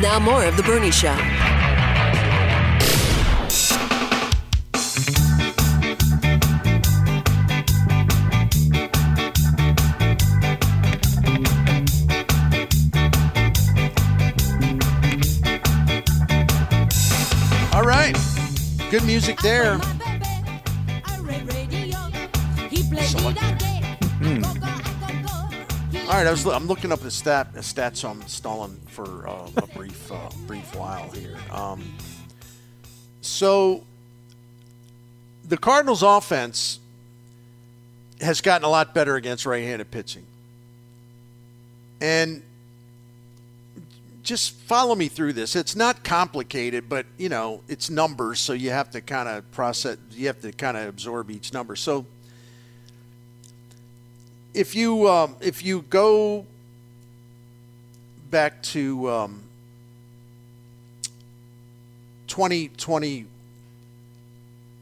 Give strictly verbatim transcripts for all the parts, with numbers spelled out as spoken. Now more of The Bernie Show. All right. Good music there. All right, I was, I'm looking up the stat, the stats on Stalin for uh, a brief uh, brief while here. Um, so the Cardinals' offense has gotten a lot better against right-handed pitching. And just follow me through this. It's not complicated, but, you know, it's numbers, so you have to kind of process, you have to kind of absorb each number. So If you um, if you go back to um, twenty twenty,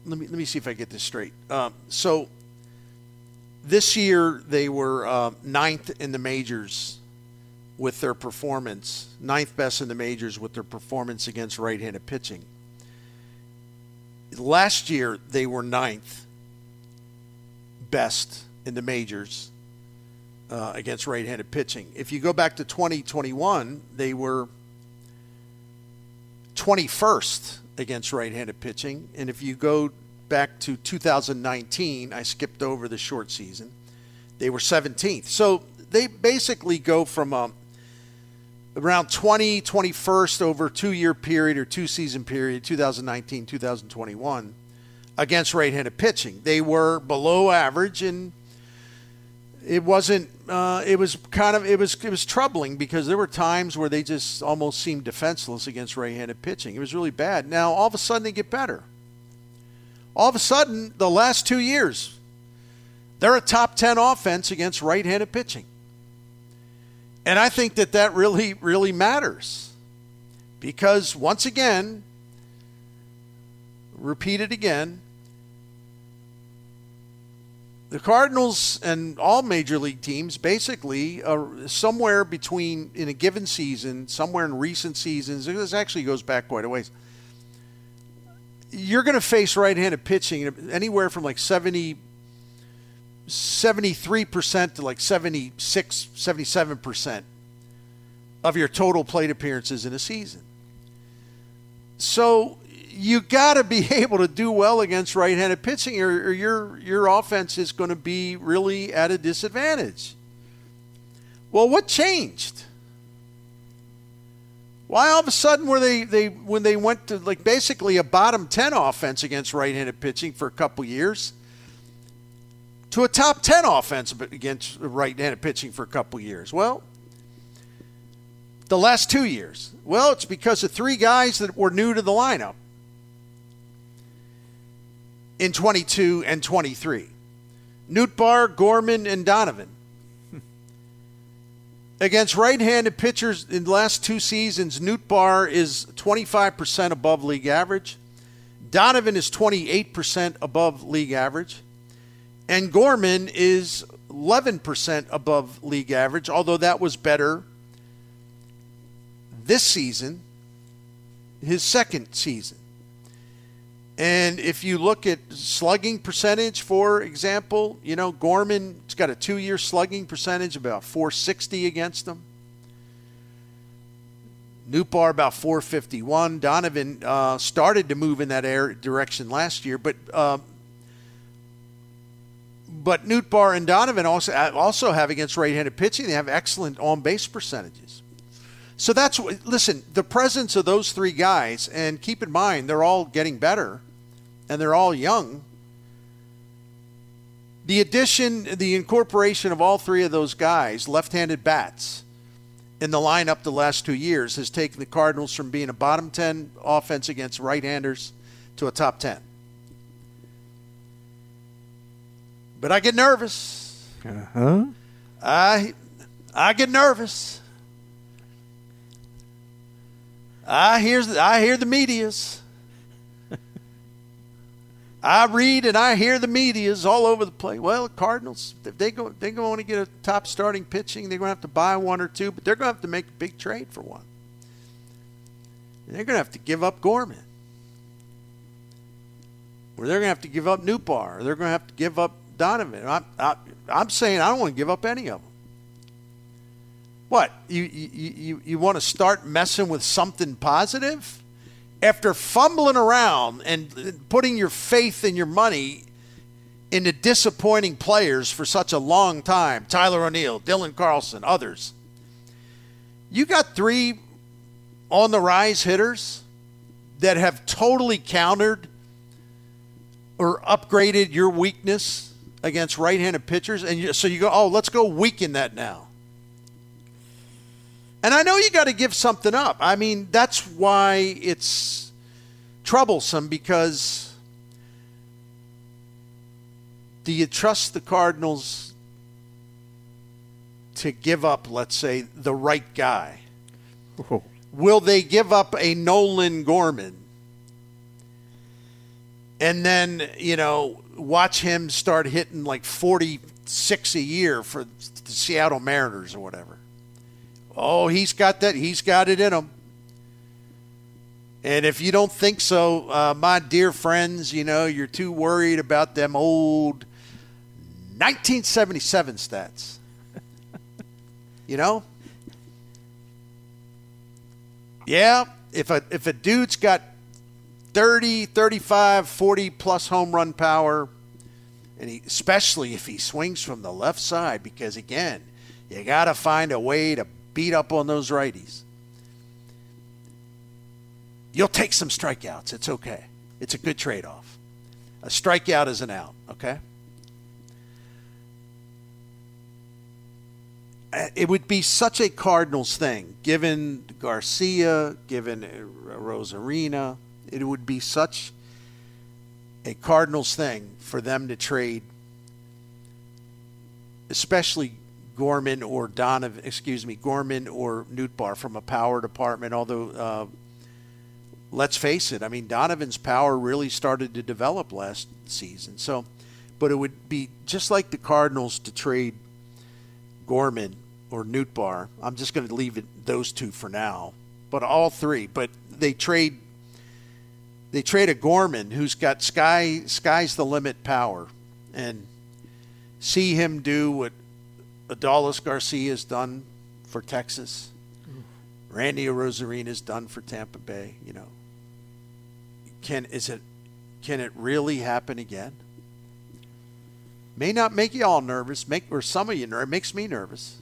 let me let me see if I get this straight. Um, so this year they were uh, ninth in the majors with their performance, ninth best in the majors with their performance against right-handed pitching. Last year they were ninth best in the majors. Uh, against right-handed pitching. If you go back to twenty twenty-one, they were twenty-first against right-handed pitching. And if you go back to two thousand nineteen, I skipped over the short season, they were seventeenth. So they basically go from um, around twenty, twenty-first over a two-year period or two-season period, two thousand nineteen, two thousand twenty-one, against right-handed pitching. They were below average, and it wasn't uh, it was kind of it was it was troubling because there were times where they just almost seemed defenseless against right-handed pitching. It was really bad. Now, all of a sudden, they get better. All of a sudden, the last two years, they're a top ten offense against right-handed pitching. And I think that that really, really matters because, once again, repeat it again, the Cardinals and all major league teams basically are somewhere between, in a given season, somewhere in recent seasons, this actually goes back quite a ways, you're going to face right-handed pitching anywhere from like seventy, seventy-three percent to like seventy-six, seventy-seven percent of your total plate appearances in a season. So you got to be able to do well against right-handed pitching, or, or your your offense is going to be really at a disadvantage. Well, what changed? Why all of a sudden were they they when they went to like basically a bottom ten offense against right-handed pitching for a couple years to a top ten offense against right-handed pitching for a couple years? Well, the last two years. Well, it's because of three guys that were new to the lineup in twenty-two and twenty-three. Nootbaar, Gorman, and Donovan. Against right-handed pitchers in the last two seasons, Nootbaar is twenty-five percent above league average. Donovan is twenty-eight percent above league average. And Gorman is eleven percent above league average, although that was better this season, his second season. And if you look at slugging percentage, for example, you know, Gorman's got a two-year slugging percentage, about four sixty against him. Nootbaar about four fifty-one. Donovan uh, started to move in that air direction last year, but uh, but Nootbaar and Donovan also also have against right-handed pitching. They have excellent on-base percentages. So that's what. Listen, the presence of those three guys, and keep in mind they're all getting better. And they're all young. The addition, the incorporation of all three of those guys, left-handed bats, in the lineup the last two years has taken the Cardinals from being a bottom ten offense against right-handers to a top ten. But I get nervous. Uh-huh. I I get nervous. I hear, I hear the medias. I read and I hear the medias all over the place. Well, Cardinals, if they go, they're going to get a top starting pitching. They're going to have to buy one or two, but they're going to have to make a big trade for one. And they're going to have to give up Gorman. Or they're going to have to give up Nootbaar. Or they're going to have to give up Donovan. I, I, I'm saying I don't want to give up any of them. What, you you you, you want to start messing with something positive? After fumbling around and putting your faith and your money into disappointing players for such a long time, Tyler O'Neill, Dylan Carlson, others, you got three on-the-rise hitters that have totally countered or upgraded your weakness against right-handed pitchers. And you, so you go, oh, let's go weaken that now. And I know you got to give something up. I mean, that's why it's troublesome, because do you trust the Cardinals to give up, let's say, the right guy? Oh. Will they give up a Nolan Gorman and then, you know, watch him start hitting like forty-six a year for the Seattle Mariners or whatever? Oh, he's got that. He's got it in him. And if you don't think so, uh, my dear friends, you know, you're too worried about them old nineteen seventy-seven stats. You know? Yeah, if a, if a dude's got thirty, thirty-five, forty-plus home run power, and he, especially if he swings from the left side, because, again, you got to find a way to beat up on those righties. You'll take some strikeouts. It's okay. It's a good trade-off. A strikeout is an out, okay? It would be such a Cardinals thing, given Garcia, given Arozarena. It would be such a Cardinals thing for them to trade, especially Gorman or Donovan, excuse me, Gorman or Nootbaar from a power department. Although, uh, let's face it, I mean, Donovan's power really started to develop last season. So, but it would be just like the Cardinals to trade Gorman or Nootbaar. I'm just going to leave it those two for now, but all three. But they trade, they trade a Gorman who's got sky sky's the limit power, and see him do what Adolis Garcia is done for Texas. Randy Arozarena is done for Tampa Bay. You know, can is it can it really happen again? May not make you all nervous, make or some of you nervous. It makes me nervous.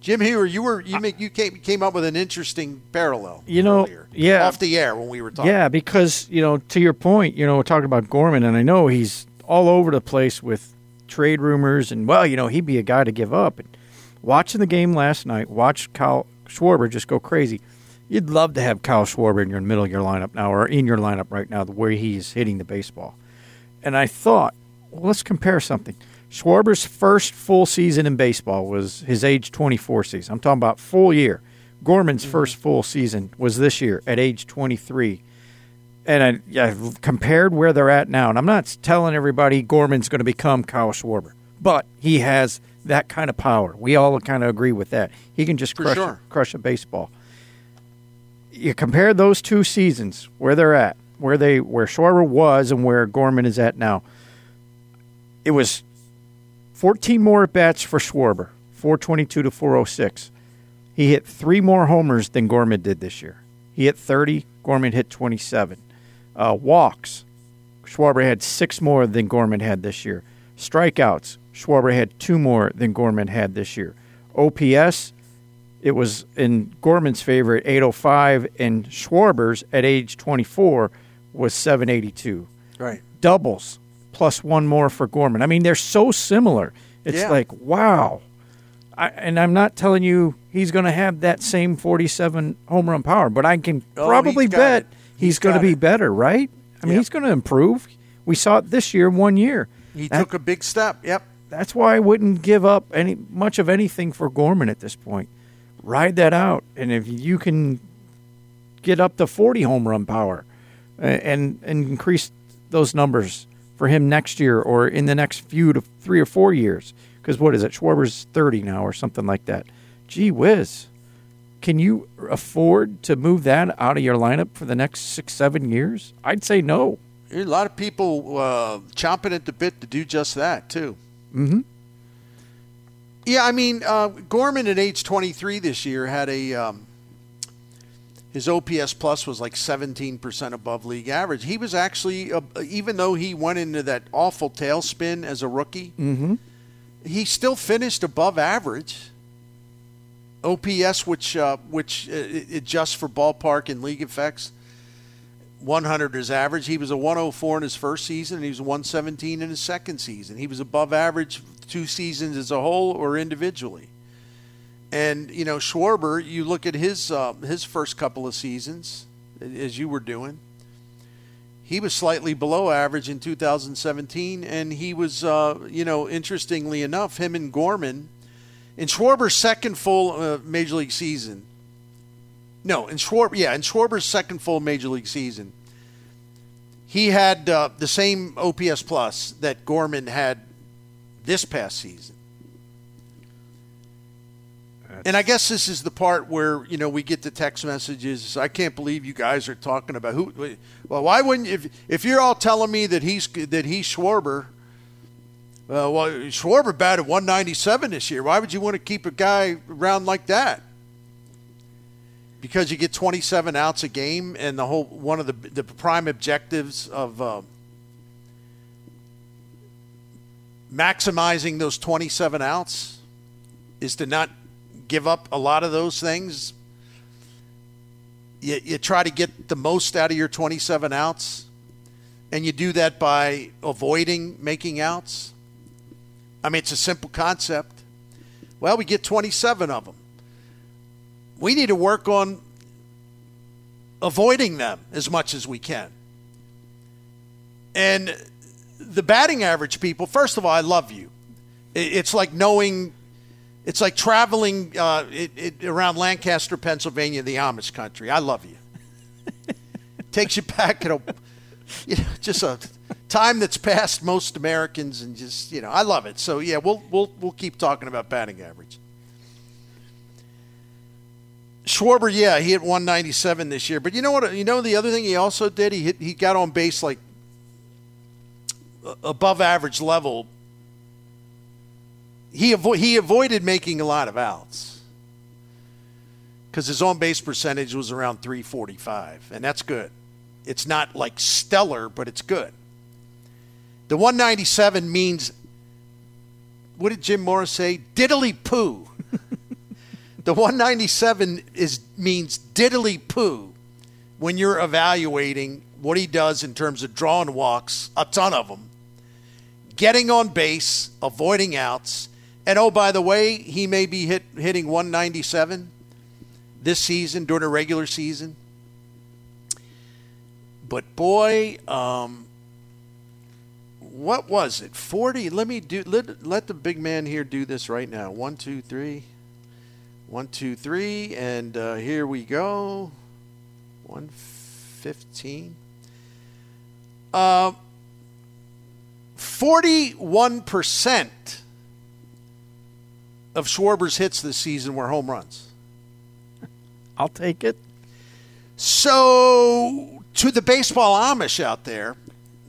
Jim Hewer, you were you make you came came up with an interesting parallel. You know, earlier, yeah, off the air when we were talking. Yeah, because you know, to your point, you know, we're talking about Gorman, and I know he's all over the place with trade rumors and, well, you know, he'd be a guy to give up. And watching the game last night, watched Kyle Schwarber just go crazy. You'd love to have Kyle Schwarber in your middle of your lineup now, or in your lineup right now, the way he's hitting the baseball. And I thought, well, let's compare something. Schwarber's first full season in baseball was his age twenty-four season. I'm talking about full year. Gorman's mm-hmm. first full season was this year at age twenty-three. And I, I compared where they're at now. And I'm not telling everybody Gorman's going to become Kyle Schwarber, but he has that kind of power. We all kind of agree with that. He can just crush, sure. crush a baseball. You compare those two seasons, where they're at, where they where Schwarber was and where Gorman is at now. It was fourteen more at-bats for Schwarber, four twenty-two to four oh six. He hit three more homers than Gorman did this year. He hit thirty. Gorman hit twenty-seven. Uh, walks, Schwarber had six more than Gorman had this year. Strikeouts, Schwarber had two more than Gorman had this year. O P S, it was in Gorman's favor at eight oh five, and Schwarber's at age twenty-four was seven eighty-two. Right. Doubles, plus one more for Gorman. I mean, they're so similar. It's yeah. like, wow. I, and I'm not telling you he's going to have that same forty-seven home run power, but I can oh, probably bet he's, he's going to be it. better, right? I mean, yep. he's going to improve. We saw it this year, one year. He that, took a big step, yep. That's why I wouldn't give up any much of anything for Gorman at this point. Ride that out, and if you can get up to forty home run power and, and increase those numbers for him next year or in the next few to three or four years, because what is it? Schwarber's thirty now or something like that. Gee whiz. Can you afford to move that out of your lineup for the next six, seven years? I'd say no. A lot of people uh, chomping at the bit to do just that, too. Mm-hmm. Yeah, I mean, uh, Gorman at age twenty-three this year had a um, – his O P S plus was like seventeen percent above league average. He was actually uh, – even though he went into that awful tailspin as a rookie, mm-hmm. he still finished above average. O P S, which uh, which adjusts for ballpark and league effects, one hundred is average. He was a one oh four in his first season, and he was a one seventeen in his second season. He was above average two seasons as a whole or individually. And, you know, Schwarber, you look at his uh, his first couple of seasons, as you were doing, he was slightly below average in two thousand seventeen, and he was, uh, you know, interestingly enough, him and Gorman, in Schwarber's second full uh, Major League season, No, in Schwarber, yeah, in Schwarber's second full Major League season, he had uh, the same O P S plus that Gorman had this past season. That's... And I guess this is the part where, you know, we get the text messages. I can't believe you guys are talking about who. Well, why wouldn't if if you're all telling me that he's that he's Schwarber? Uh, well, Schwarber batted one ninety-seven this year. Why would you want to keep a guy around like that? Because you get twenty-seven outs a game, and the whole one of the the prime objectives of uh, maximizing those twenty-seven outs is to not give up a lot of those things. You, you try to get the most out of your twenty-seven outs, and you do that by avoiding making outs. I mean, it's a simple concept. Well, we get twenty-seven of them. We need to work on avoiding them as much as we can. And the batting average people, first of all, I love you. It's like knowing, it's like traveling uh, it, it, around Lancaster, Pennsylvania, the Amish country. I love you. Takes you back at a, you know, just a time that's past most Americans, and just, you know, I love it. So yeah, we'll we'll we'll keep talking about batting average. Schwarber, yeah, he hit one ninety-seven this year. But you know what? You know the other thing he also did? He hit, he got on base like above average level. He avo- he avoided making a lot of outs because his on base percentage was around three forty-five, and that's good. It's not like stellar, but it's good. The one ninety-seven means, what did Jim Morris say? Diddly poo. The one ninety-seven is means diddly poo when you're evaluating what he does in terms of drawing walks, a ton of them, getting on base, avoiding outs, and oh, by the way, he may be hit, hitting one ninety-seven this season during a regular season. But boy, um, what was it? forty. Let me do. Let, let the big man here do this right now. One, two, three. One, two, three, and uh, here we go. One fifteen. Uh, forty-one percent of Schwarber's hits this season were home runs. I'll take it. So, to the baseball Amish out there,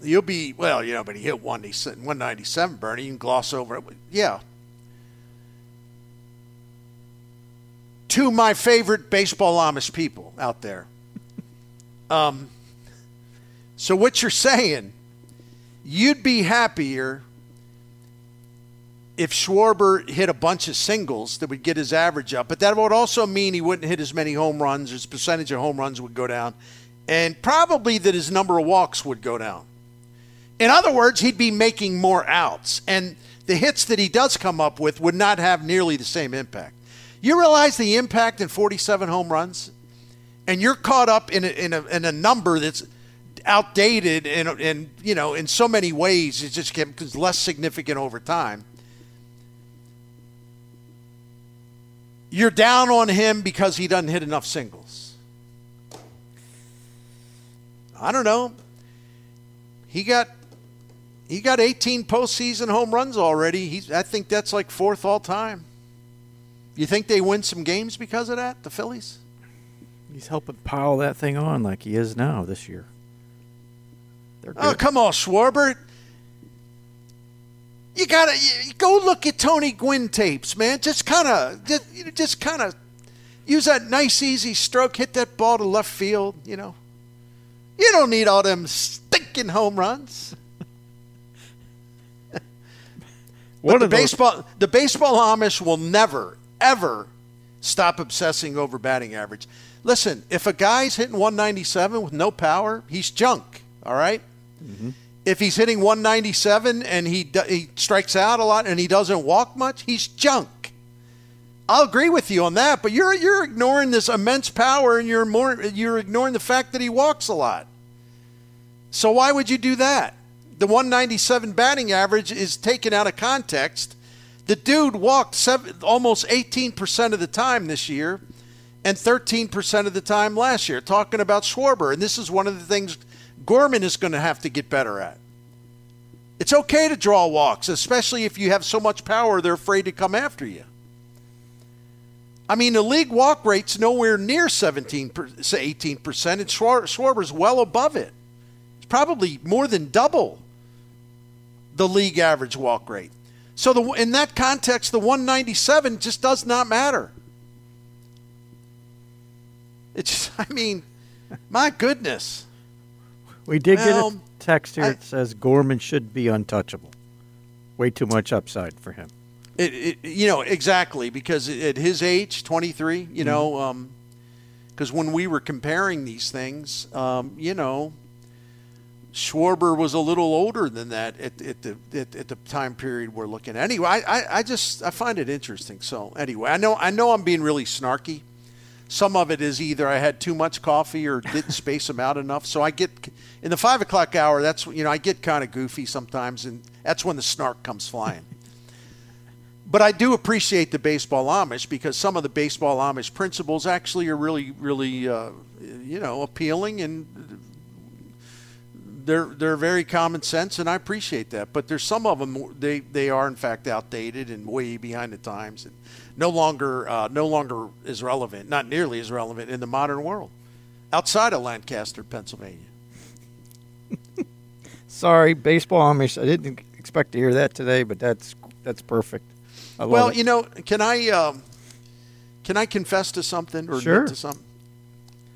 you'll be well. You know, but he hit one ninety-seven, Bernie. You can gloss over it. Yeah. To my favorite baseball Amish people out there. Um, so what you're saying, you'd be happier if Schwarber hit a bunch of singles that would get his average up, but that would also mean he wouldn't hit as many home runs, his percentage of home runs would go down, and probably that his number of walks would go down. In other words, he'd be making more outs, and the hits that he does come up with would not have nearly the same impact. You realize the impact in forty-seven home runs, and you're caught up in a, in a, in a number that's outdated and, and you know, in so many ways it just gets less significant over time. You're down on him because he doesn't hit enough singles. I don't know. He got he got eighteen postseason home runs already. He's I think that's like fourth all time. You think they win some games because of that, the Phillies? He's helping pile that thing on like he is now this year. Oh, come on, Schwarber. You gotta you, go look at Tony Gwynn tapes, man. Just kind of, just, just kind of use that nice, easy stroke. Hit that ball to left field. You know, you don't need all them stinking home runs. But the baseball, the baseball Amish will never, ever stop obsessing over batting average. Listen, if a guy's hitting one ninety-seven with no power, he's junk. All right. Mm-hmm. If he's hitting one ninety-seven and he he strikes out a lot and he doesn't walk much, he's junk. I'll agree with you on that, but you're you're ignoring this immense power and you're more you're ignoring the fact that he walks a lot. So why would you do that? The one ninety-seven batting average is taken out of context. The dude walked seven, almost eighteen percent of the time this year and thirteen percent of the time last year. Talking about Schwarber, and this is one of the things Gorman is going to have to get better at. It's okay to draw walks, especially if you have so much power they're afraid to come after you. I mean, the league walk rate's nowhere near seventeen percent, eighteen percent, and Schwarber's well above it. It's probably more than double the league average walk rate. So the, in that context, the one ninety-seven just does not matter. It's, I mean, my goodness. We did well, get a text here that I, says Gorman should be untouchable. Way too much upside for him. It, it, you know, exactly, because at his age, twenty-three, you mm-hmm. know, because um, when we were comparing these things, um, you know, Schwarber was a little older than that at, at the at, at the time period we're looking at. Anyway, I, I, I just I find it interesting. So anyway, I know I know I'm being really snarky. Some of it is either I had too much coffee or didn't space them out enough. So I get in the five o'clock hour. That's you know I get kind of goofy sometimes, and that's when the snark comes flying. But I do appreciate the baseball Amish because some of the baseball Amish principles actually are really, really, uh, you know, appealing, and they're they're very common sense, and I appreciate that. But there's some of them they they are in fact outdated and way behind the times, and no longer uh, no longer is relevant, not nearly as relevant in the modern world outside of Lancaster, Pennsylvania. Sorry, baseball Amish. I didn't expect to hear that today, but that's that's perfect. Well, it. you know, can I um, can I confess to something or sure. admit to something?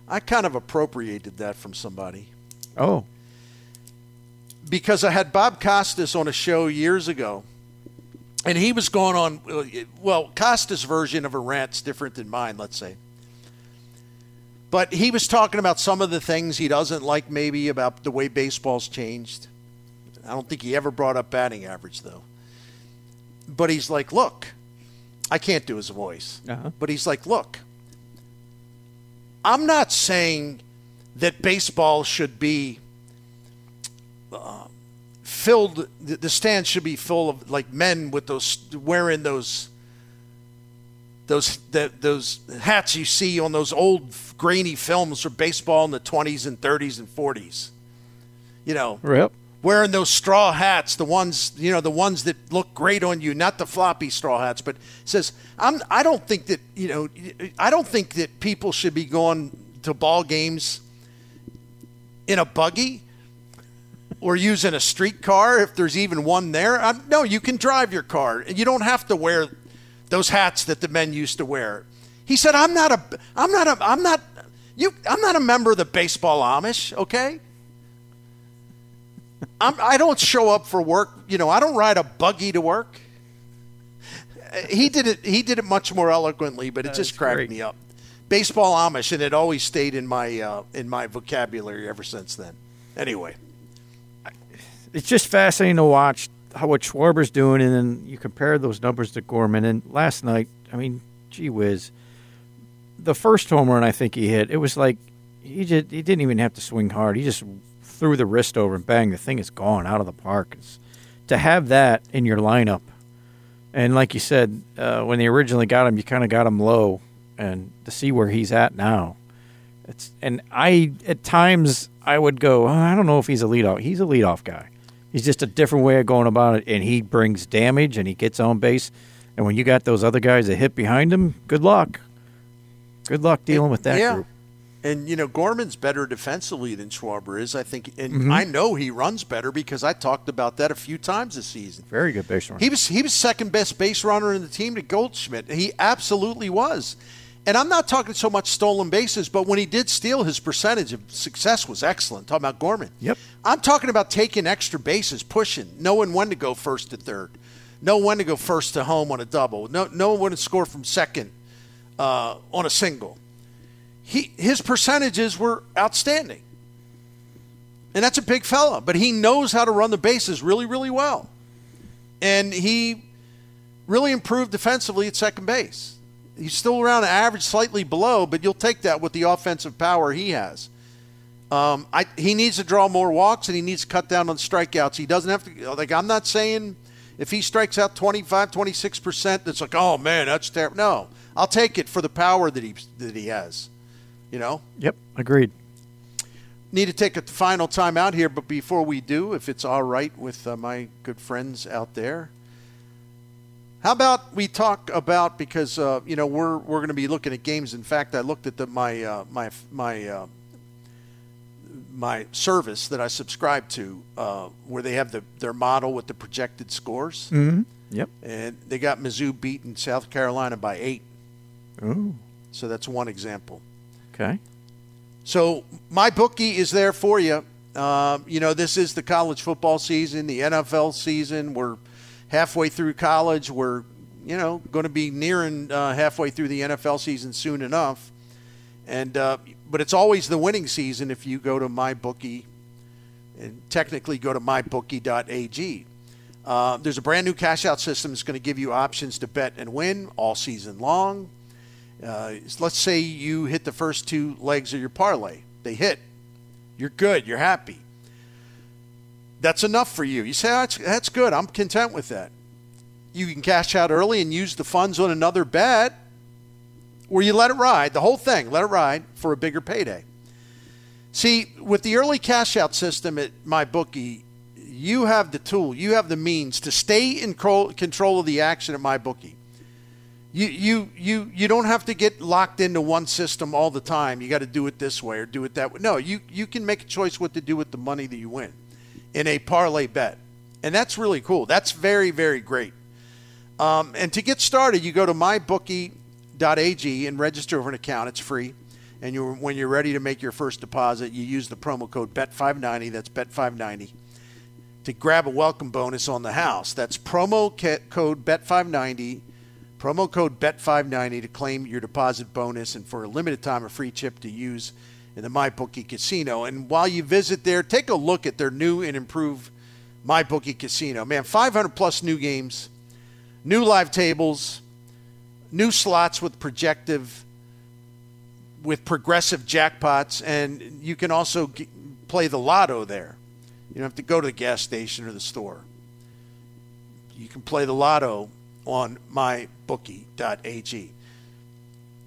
I kind of appropriated that from somebody. Oh. Because I had Bob Costas on a show years ago. And he was going on, well, Costas' version of a rant's different than mine, let's say. But he was talking about some of the things he doesn't like, maybe, about the way baseball's changed. I don't think he ever brought up batting average, though. But he's like, look, I can't do his voice. Uh-huh. But he's like, look, I'm not saying that baseball should be uh, – filled the stands should be full of like men with those wearing those those the, those hats you see on those old grainy films for baseball in the twenties and thirties and forties, you know, Rip. wearing those straw hats, the ones you know the ones that look great on you, not the floppy straw hats. But says I'm I don't think that you know I don't think that people should be going to ball games in a buggy. Or using a streetcar, if there's even one there. I'm, no, you can drive your car. You don't have to wear those hats that the men used to wear. He said, "I'm not a, I'm not a, I'm not, you, I'm not a member of the baseball Amish. Okay, I'm, I don't show up for work. You know, I don't ride a buggy to work." He did it. He did it much more eloquently, but it That's just cracked great. me up. Baseball Amish, and it always stayed in my uh, in my vocabulary ever since then. Anyway. It's just fascinating to watch how what Schwarber's doing, and then you compare those numbers to Gorman. And last night, I mean, gee whiz, the first home run I think he hit, it was like he just, he didn't even have to swing hard. He just threw the wrist over and bang, the thing is gone out of the park. It's, to have that in your lineup, and like you said, uh, when they originally got him, you kind of got him low, and to see where he's at now, it's and I at times I would go, oh, I don't know if he's a leadoff. He's a leadoff guy. He's just a different way of going about it, and he brings damage, and he gets on base. And when you got those other guys that hit behind him, good luck. Good luck dealing and, with that yeah. group. And, you know, Gorman's better defensively than Schwarber is, I think. And mm-hmm. I know he runs better because I talked about that a few times this season. Very good base runner. He was he was second-best base runner in the team to Goldschmidt. He absolutely was. And I'm not talking so much stolen bases, but when he did steal, his percentage of success was excellent. Talking about Gorman. Yep. I'm talking about taking extra bases, pushing, knowing when to go first to third, knowing when to go first to home on a double, knowing when to score from second uh, on a single. He His percentages were outstanding. And that's a big fella, but he knows how to run the bases really, really well. And he really improved defensively at second base. He's still around average, slightly below, but you'll take that with the offensive power he has. Um, I, he needs to draw more walks, and he needs to cut down on strikeouts. He doesn't have to – like, I'm not saying if he strikes out twenty-five, twenty-six percent, it's like, oh, man, that's terrible. No, I'll take it for the power that he that he has, you know? Yep, agreed. Need to take a final time out here, but before we do, if it's all right with uh, my good friends out there, how about we talk about, because uh, you know we're we're going to be looking at games. In fact, I looked at the, my uh, my my uh, my service that I subscribe to, uh, where they have the, their model with the projected scores. Mm-hmm. Yep. And they got Mizzou beating South Carolina by eight. Ooh. So that's one example. Okay. So my bookie is there for you. Uh, you know, this is the college football season, the N F L season. We're halfway through college. We're, you know, going to be nearing uh, halfway through the N F L season soon enough. And uh, but it's always the winning season if you go to MyBookie and technically go to my bookie dot a g. Uh, there's a brand new cash out system that's going to give you options to bet and win all season long. Uh, let's say you hit the first two legs of your parlay. They hit. You're good. You're happy. That's enough for you. You say, oh, that's, that's good. I'm content with that. You can cash out early and use the funds on another bet, or you let it ride, the whole thing, let it ride for a bigger payday. See, with the early cash out system at MyBookie, you have the tool, you have the means to stay in control of the action at MyBookie. You, you, you, you don't have to get locked into one system all the time. You got to do it this way or do it that way. No, you, you can make a choice what to do with the money that you win in a parlay bet. And that's really cool. That's very, very great. Um, and to get started, you go to my bookie dot a g and register for an account. It's free. And you're, when you're ready to make your first deposit, you use the promo code bet five ninety. That's bet five ninety to grab a welcome bonus on the house. That's promo code bet five ninety, promo code bet five ninety to claim your deposit bonus, and for a limited time, a free chip to use in the MyBookie Casino. And while you visit there, take a look at their new and improved MyBookie Casino. Man, five hundred plus new games, new live tables, new slots with projective, with progressive jackpots, and you can also g- play the lotto there. You don't have to go to the gas station or the store. You can play the lotto on my bookie dot a g.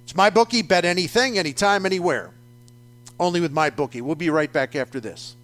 It's MyBookie, bet anything, anytime, anywhere. Only with MyBookie. We'll be right back after this.